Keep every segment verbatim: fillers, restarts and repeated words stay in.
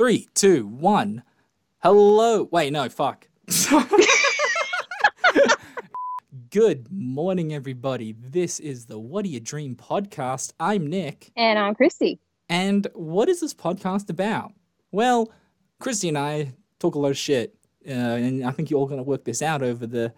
Three, two, one. Hello. Wait, no, fuck. Good morning, everybody. This is the What Do You Dream podcast. I'm Nick. And I'm Christy. And what is this podcast about? Well, Christy and I talk a lot of shit. Uh, and I think you're all going to work this out over the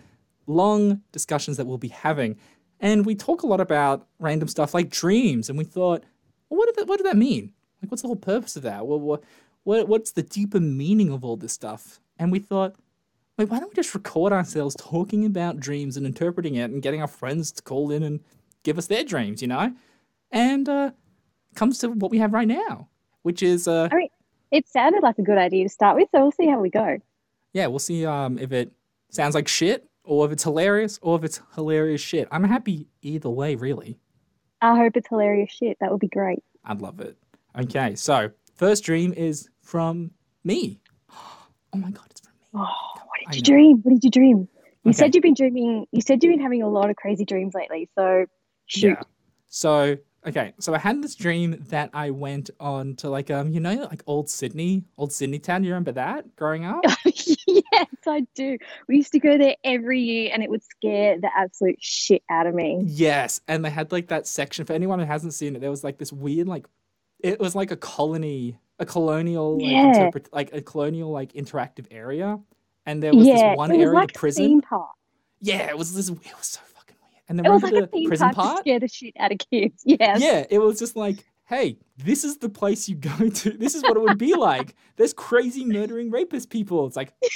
long discussions that we'll be having. And we talk a lot about random stuff like dreams. And we thought, well, what did that, what did that mean? Like, what's the whole purpose of that? Well, what, what, what's the deeper meaning of all this stuff? And we thought, wait, why don't we just record ourselves talking about dreams and interpreting it and getting our friends to call in and give us their dreams, you know? And uh, it comes to what we have right now, which is... Uh, I mean, it sounded like a good idea to start with, so we'll see how we go. Yeah, we'll see um, if it sounds like shit or if it's hilarious or if it's hilarious shit. I'm happy either way, really. I hope it's hilarious shit. That would be great. I'd love it. Okay, so first dream is from me. Oh, my God, it's from me. Oh, what did you dream? What did you dream? You okay. said you've been dreaming. You said you've been having a lot of crazy dreams lately, so shoot. Yeah. So, okay, so I had this dream that I went on to, like, um, you know, like Old Sydney, Old Sydney Town. Do you remember that growing up? Yes, I do. We used to go there every year and it would scare the absolute shit out of me. Yes, and they had, like, that section. For anyone who hasn't seen it, there was, like, this weird, like, it was like a colony, a colonial, like, yeah. interpret, like a colonial, like interactive area, and there was yeah. this one it was area, like the prison. A theme park. Yeah, it was this. It was so fucking weird. And then it was like the a theme prison park to scare the shit out of kids. Yeah. Yeah, it was just like, hey, this is the place you go to. This is what it would be like. There's crazy murdering rapist people. It's like, yeah.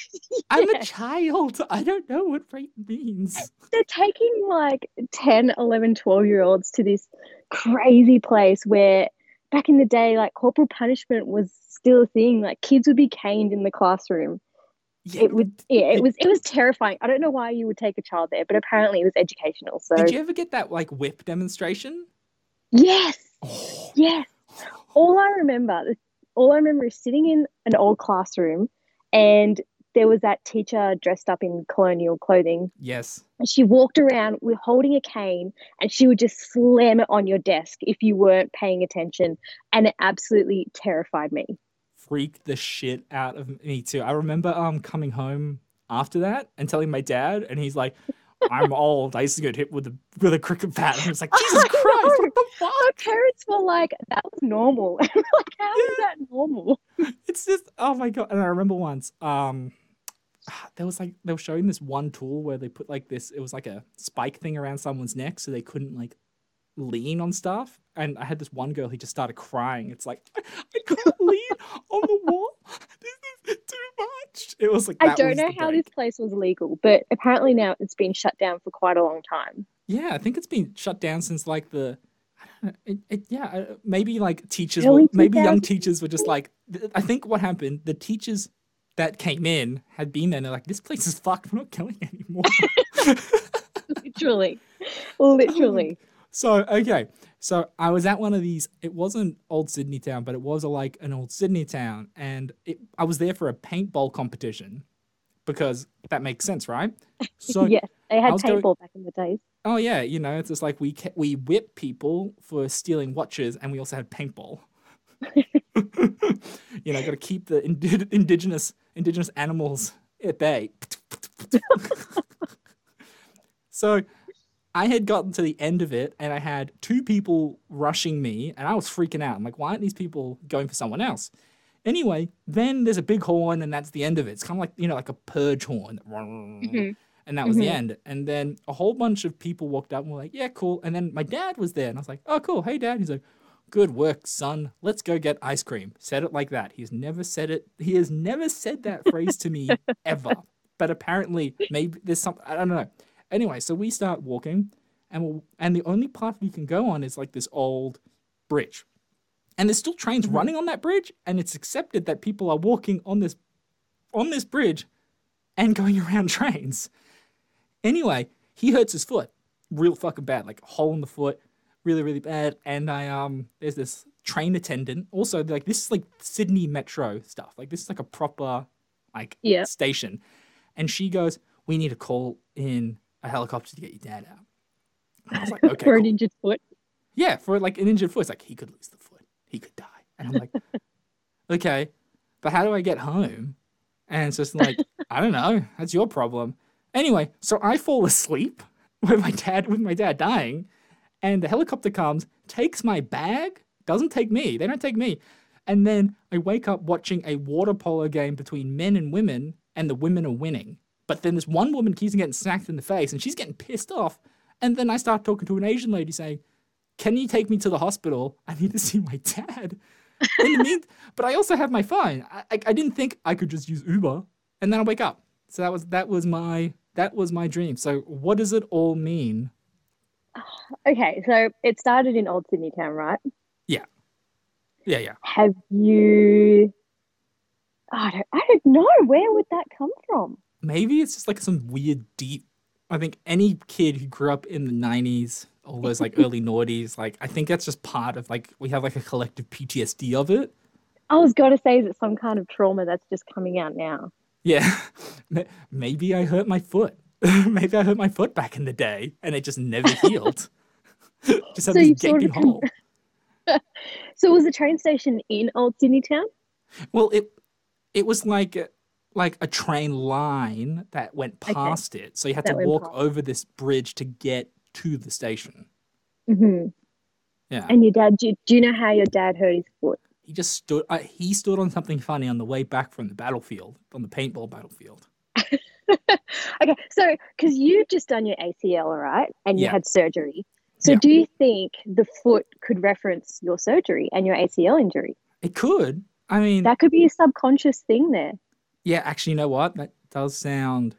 I'm a child. I don't know what rape means. They're taking like ten, eleven, twelve year olds to this crazy place where. Back in the day, like, corporal punishment was still a thing. Like, kids would be caned in the classroom. Yeah, it would. Yeah, it, it was. It was terrifying. I don't know why you would take a child there, but apparently it was educational. So, did you ever get that like whip demonstration? Yes. Oh. Yes. All I remember, all I remember is sitting in an old classroom, and there was that teacher dressed up in colonial clothing. Yes. And she walked around with holding a cane and she would just slam it on your desk if you weren't paying attention. And it absolutely terrified me. Freaked the shit out of me too. I remember um coming home after that and telling my dad, and he's like, I'm old. I used to get hit with a with a cricket bat. And I was like, Jesus Christ, what the fuck? Our parents were like, that was normal. And we're like, how yeah. is that normal? It's just, oh my God. And I remember once, um, There was like they were showing this one tool where they put like this. It was like a spike thing around someone's neck, so they couldn't like lean on stuff. And I had this one girl who just started crying. It's like I, I couldn't lean on the wall. This is too much. It was like that I don't know how break. This place was legal, but apparently now it's been shut down for quite a long time. Yeah, I think it's been shut down since like the. I don't know, it, it, yeah, maybe like teachers. Really? Were, maybe young teachers were just like. I think what happened. The teachers. That came in, had been there, and they're like, this place is fucked. We're not going anymore. Literally. Literally. Um, so, okay. So I was at one of these. It wasn't Old Sydney Town, but it was a, like an Old Sydney Town. And it, I was there for a paintball competition because that makes sense, right? So yes. They had paintball going, back in the days. Oh, yeah. You know, it's just like we kept, we whip people for stealing watches, and we also had paintball. You know, got to keep the ind- indigenous indigenous animals at bay. So I had gotten to the end of it, and I had two people rushing me, and I was freaking out. I'm like, why aren't these people going for someone else? Anyway, then there's a big horn, and that's the end of it. It's kind of like, you know, like a purge horn. Mm-hmm. And that was mm-hmm. the end. And then a whole bunch of people walked up and were like, yeah, cool. And then my dad was there, and I was like, oh, cool. Hey, Dad. He's like, good work, son. Let's go get ice cream. Said it like that. He's never said it. He has never said that phrase to me ever. But apparently, maybe there's some. I don't know. Anyway, so we start walking, and we'll, and the only path we can go on is like this old bridge, and there's still trains running on that bridge, and it's accepted that people are walking on this, on this bridge, and going around trains. Anyway, he hurts his foot, real fucking bad, like a hole in the foot. Really, really bad. And I um, there's this train attendant. Also, like this is like Sydney Metro stuff. Like this is like a proper like yeah. station. And she goes, "We need to call in a helicopter to get your dad out." And I was like, "Okay." For cool. an injured foot. Yeah, for like an injured foot. It's like he could lose the foot. He could die. And I'm like, "Okay." but how do I get home? And it's just like, I don't know. That's your problem. Anyway, so I fall asleep with my dad, with my dad dying, and the helicopter comes, takes my bag, doesn't take me. They don't take me. And then I wake up watching a water polo game between men and women, and the women are winning. But then this one woman keeps getting smacked in the face, and she's getting pissed off. And then I start talking to an Asian lady saying, can you take me to the hospital? I need to see my dad. But I also have my phone. I, I, I didn't think I could just use Uber, and then I wake up. So that was that was my that was my dream. So what does it all mean? Okay, so it started in Old Sydney Town, right? Yeah, yeah, yeah. Have you? Oh, I don't. I don't know. Where would that come from? Maybe it's just like some weird deep. I think any kid who grew up in the nineties. All those like early noughties, like I think that's just part of like we have like a collective P T S D of it. I was gonna say, is it some kind of trauma that's just coming out now? Yeah, maybe I hurt my foot. Maybe I hurt my foot back in the day, and it just never healed. Just had so this gaping sort of... hole. So was the train station in Old Sydney Town? Well, it it was like like a train line that went past okay. it, so you had that to walk past. over this bridge to get. To the station. Mm-hmm. Yeah. And your dad, do you, do you know how your dad hurt his foot? He just stood, uh, he stood on something funny on the way back from the battlefield, on the paintball battlefield. Okay, so because you've just done your A C L, right? And you yeah. had surgery. So yeah. do you think the foot could reference your surgery and your A C L injury? It could. I mean. That could be a subconscious thing there. Yeah, actually, you know what? That does sound.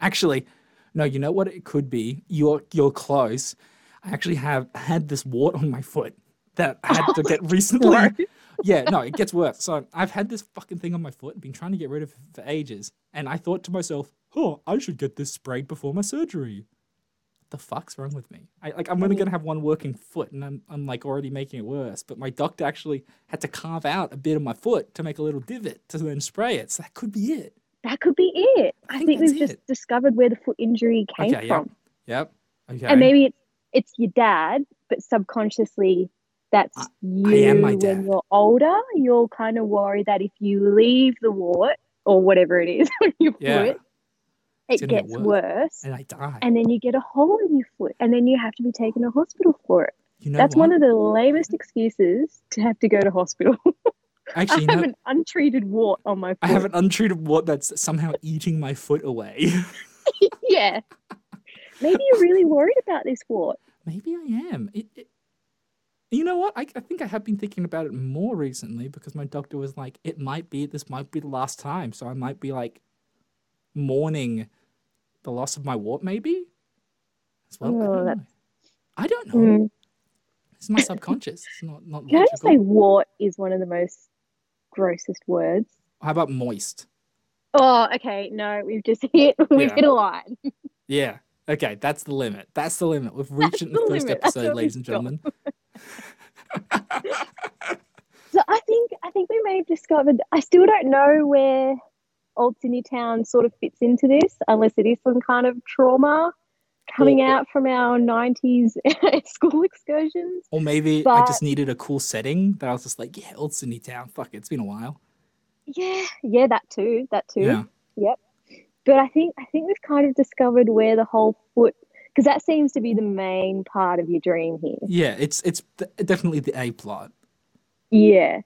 Actually. No, you know what it could be? You're you're close. I actually have had this wart on my foot that I had to get recently. Yeah, no, it gets worse. So I've had this fucking thing on my foot and been trying to get rid of it for ages. And I thought to myself, oh, I should get this sprayed before my surgery. What the fuck's wrong with me? I, like, I'm only going to have one working foot and I'm, I'm like already making it worse. But my doctor actually had to carve out a bit of my foot to make a little divot to then spray it. So that could be it. That could be it. I think, I think we've just it. discovered where the foot injury came okay, from. Yep. yep. Okay. And maybe it's it's your dad, but subconsciously that's I, you I am my dad. When you're older. You're kind of worried that if you leave the wart or whatever it is on your yeah. foot, it gets work. worse. And I die. And then you get a hole in your foot and then you have to be taken to hospital for it. You know that's what? One of the lamest excuses to have to go to hospital. Actually, I have no, an untreated wart on my foot. I have an untreated wart that's somehow eating my foot away. Yeah. Maybe you're really worried about this wart. Maybe I am. It, it, you know what? I, I think I have been thinking about it more recently because my doctor was like, it might be, this might be the last time. So I might be like mourning the loss of my wart maybe as well. Oh, I, don't I don't know. Mm. It's my subconscious. It's not, not Can logical. I just say wart is one of the most grossest words. How about moist? Oh, okay. No, we've just hit we've yeah. hit a line. Yeah. Okay, that's the limit. That's the limit. We've reached that's it in the, the first limit. episode, ladies and gentlemen. So I think I think we may have discovered. I still don't know where Old Sydney Town sort of fits into this, unless it is some kind of trauma coming out from our nineties school excursions. Or maybe but, I just needed a cool setting that I was just like, yeah, Old Sydney Town. Fuck it, it's been a while. Yeah, yeah, that too, that too. Yeah. Yep. But I think I think we've kind of discovered where the whole foot, because that seems to be the main part of your dream here. Yeah, it's it's th- definitely the A plot. Yeah,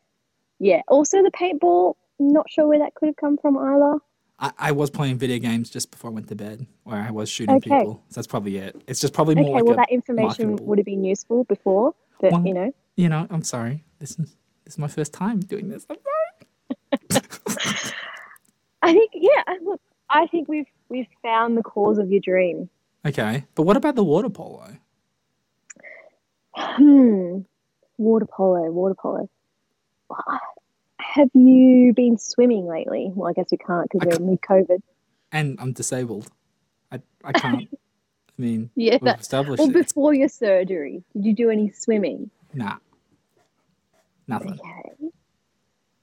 yeah. Also the paintball, not sure where that could have come from either. I, I was playing video games just before I went to bed where I was shooting okay. people. So that's probably it. It's just probably more okay, like well, that information marketable. Would have been useful before, but, well, you know. You know, I'm sorry. This is, this is my first time doing this. I'm sorry. I think, yeah, look, I think we've we've found the cause of your dream. Okay. But what about the water polo? Hmm. Water polo, water polo. Wow. Have you been swimming lately? Well, I guess we can't because we're mid-COVID. And I'm disabled. I I can't. I mean, yeah, we've established well, it. Before your surgery, did you do any swimming? Nah. Nothing. Okay.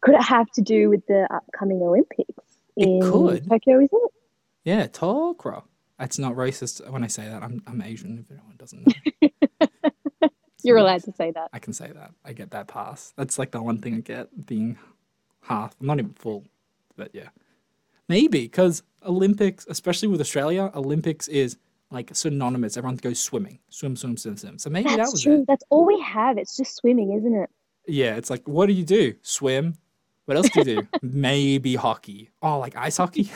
Could it have to do with the upcoming Olympics in it could. Tokyo, is it? Yeah, Tokyo. That's not racist when I say that. I'm I'm Asian, if anyone doesn't know. You're allowed to say that. I can say that. I get that pass. That's like the one thing I get, being... half. I'm not even full, but yeah. Maybe, because Olympics, especially with Australia, Olympics is like synonymous. Everyone goes swimming. Swim, swim, swim, swim. So maybe that was it. That's all we have. It's just swimming, isn't it? Yeah, it's like, what do you do? Swim. What else do you do? Maybe hockey. Oh, like ice hockey?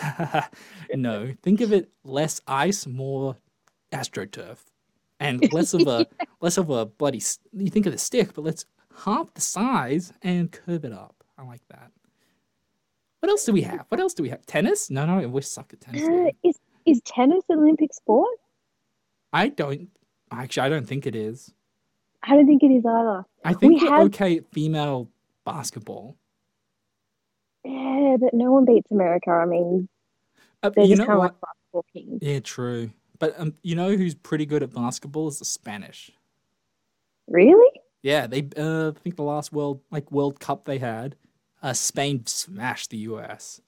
No. Think of it less ice, more astroturf. And less of a less of a bloody, you think of the stick, but let's half the size and curve it up. I like that. What else do we have? What else do we have? Tennis? No, no, we suck at tennis. Uh, is is tennis an Olympic sport? I don't, actually, I don't think it is. I don't think it is either. I think we we're have... okay at female basketball. Yeah, but no one beats America. I mean, uh, they're just kind of like basketball kings. Yeah, true. But um, you know who's pretty good at basketball is the Spanish. Really? Yeah, they. Uh, I think the last World like World Cup they had, uh, Spain smashed the U S.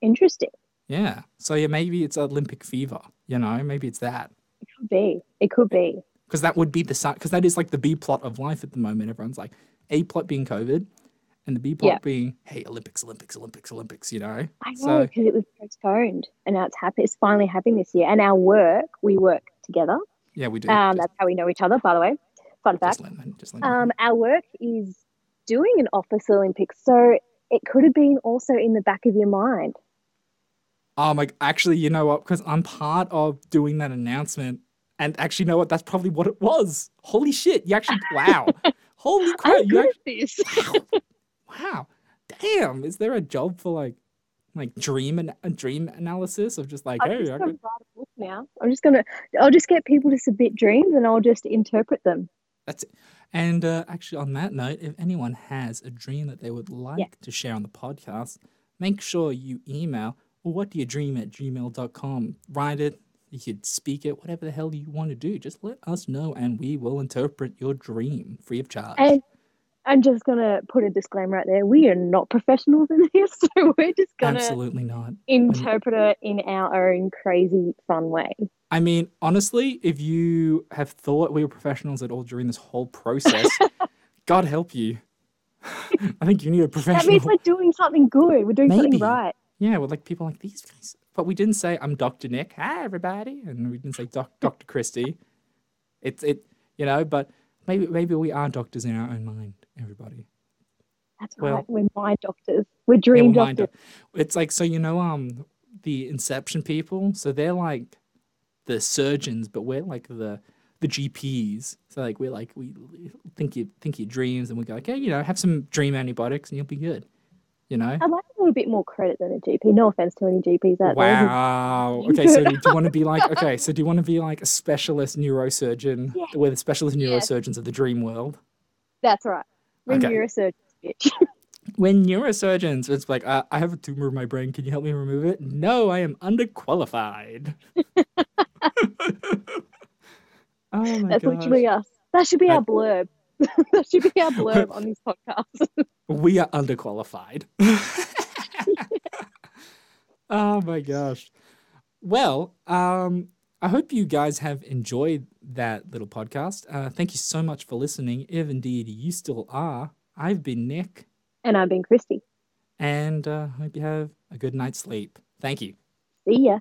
Interesting. Yeah. So yeah, maybe it's Olympic fever. You know, maybe it's that. It could be. It could be. Because that would be the because that is like the B plot of life at the moment. Everyone's like A plot being COVID. And the B plot yeah. being, hey, Olympics, Olympics, Olympics, Olympics, you know. I know, because so, it was postponed and now it's happening. It's finally happening this year. And our work, we work together. Yeah, we do. Um, just, that's how we know each other, by the way. Fun fact. Just learn, um, our work is doing an office Olympics. So it could have been also in the back of your mind. Oh, my, actually, you know what? Because I'm part of doing that announcement. And actually, you know what? That's probably what it was. Holy shit. You actually, wow. Holy crap. I'm good at this. Wow. Wow, damn! Is there a job for like, like dream and a dream analysis of just like, I'm hey, just I could... write a book now. I'm just gonna, I'll just get people to submit dreams and I'll just interpret them. That's it. And uh, actually, on that note, if anyone has a dream that they would like yeah. to share on the podcast, make sure you email what do you dream at gmail dot com. Write it. You could speak it. Whatever the hell you want to do, just let us know, and we will interpret your dream free of charge. And- I'm just going to put a disclaimer out there. We are not professionals in this, so we're just going to absolutely not interpret it in our own crazy, fun way. I mean, honestly, if you have thought we were professionals at all during this whole process, God help you. I think you need a professional. That means we're doing something good. We're doing Maybe. something right. Yeah, well, like people are like, these guys. But we didn't say, I'm Doctor Nick. Hi, everybody. And we didn't say doc- Doctor Christie. It's, it, you know, but... Maybe maybe we are doctors in our own mind, everybody. That's well, right. We're mind doctors. We're dream yeah, we're doctors. Do- it's like, so you know um the Inception people? So they're like the surgeons, but we're like the the G Ps. So like we're like, we think you think your dreams and we go, okay, you know, have some dream antibiotics and you'll be good. You know? I'd like a little bit more credit than a G P. No offense to any G Ps out there. Wow. Okay, so do you want to be like okay, so do you want to be like a specialist neurosurgeon? Yeah. We're the specialist neurosurgeons yes. of the dream world. That's right. We're okay. neurosurgeons, bitch. We're neurosurgeons. It's like uh, I have a tumor in my brain. Can you help me remove it? No, I am underqualified. Oh my That's gosh. literally us. That should be I- our blurb. That should be our blurb on this podcast. We are underqualified. Oh my gosh. Well, um, I hope you guys have enjoyed that little podcast. Uh, thank you so much for listening. If indeed you still are, I've been Nick. And I've been Christy. And I uh, hope you have a good night's sleep. Thank you. See ya.